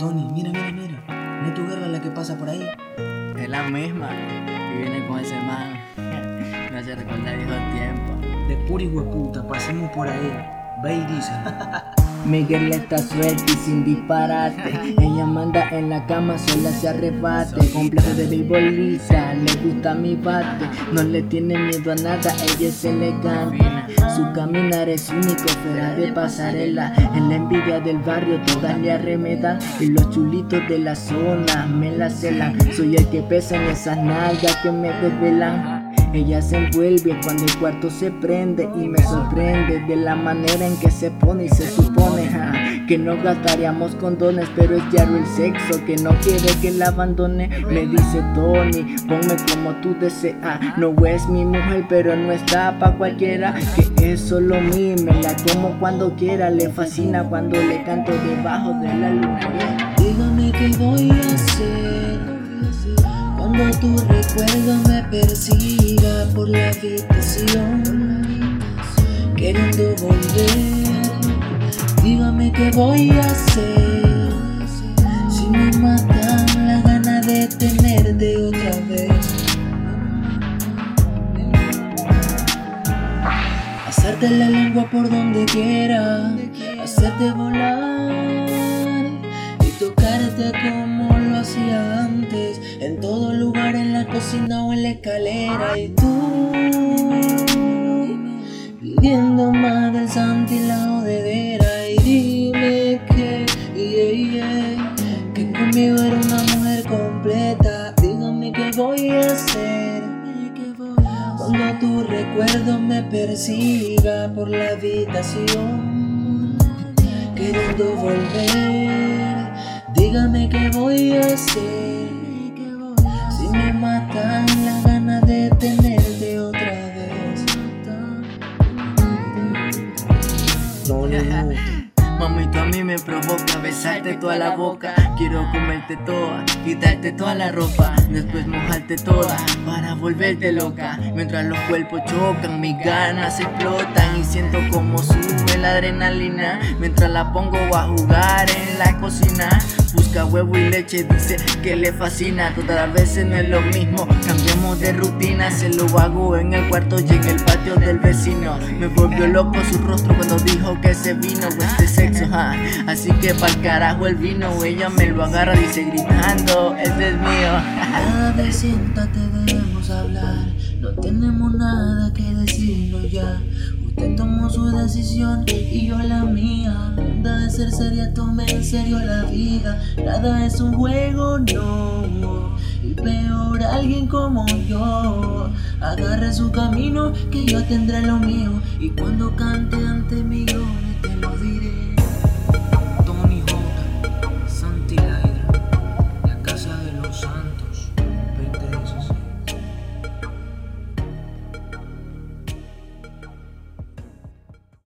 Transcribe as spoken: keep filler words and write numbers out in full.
Tony, mira, mira, mira. ¿No tu verga la que pasa por ahí? Es la misma. Y viene con ese man. Me hace recordar viejos tiempos. De pura hijueputa, pasemos por ahí. Ve y dice. Miguel está suelta y sin disparate. Ella manda en la cama, sola se arrebate. Complejo de beisbolista, le gusta mi bate. No le tiene miedo a nada, ella es elegante. Su caminar es único, fuera de pasarela. En la envidia del barrio todas le arremedan. Y los chulitos de la zona me la celan. Soy el que pesa en esas nalgas que me desvelan. Ella se envuelve cuando el cuarto se prende y me sorprende de la manera en que se pone y se supone ja, que no gastaríamos condones, pero es claro el sexo que no quiere que la abandone. Me dice Tony, ponme como tú deseas. No es mi mujer, pero no está pa' cualquiera. Que es solo mí, me la como cuando quiera. Le fascina cuando le canto debajo de la luna. Dígame qué voy a hacer cuando tu recuerdo me persiga por la habitación, queriendo volver. Dígame qué voy a hacer si me matan la gana de tenerte otra vez. Pasarte la lengua por donde quiera, hacerte volar y tocarte como lo hacía antes. En todo lugar, en la cocina o en la escalera. Y tú, pidiendo más del santi y la jodedera. Y dime que, yeah, yeah, que conmigo era una mujer completa. Dígame qué voy a hacer cuando tu recuerdo me persiga por la habitación, queriendo volver. Dígame qué voy a hacer si me matan las ganas de tenerte otra vez. No, no, no. Mami, tú a mí me provoca besarte toda la boca. Quiero comerte toda, quitarte toda la ropa, después mojarte toda para volverte loca. Mientras los cuerpos chocan, mis ganas explotan y siento como sube la adrenalina. Mientras la pongo a jugar en la cocina, busca huevo y leche, dice que le fascina. Todas las veces no es lo mismo, cambiamos de rutina. Se lo hago en el cuarto y en el patio del vecino. Me volvió loco su rostro cuando dijo que se vino con este sexo, ja. Así que pa'l carajo el vino. Ella me lo agarra, dice gritando, ese es mío. A ver, siéntate, debemos hablar. No tenemos nada que decirnos ya. Usted tomó su decisión y yo la mía. Nada de ser seria, tome en serio la vida. Nada es un juego, no. Y peor alguien como yo. Agarre su camino que yo tendré lo mío. Y cuando cante ante millones te lo diré.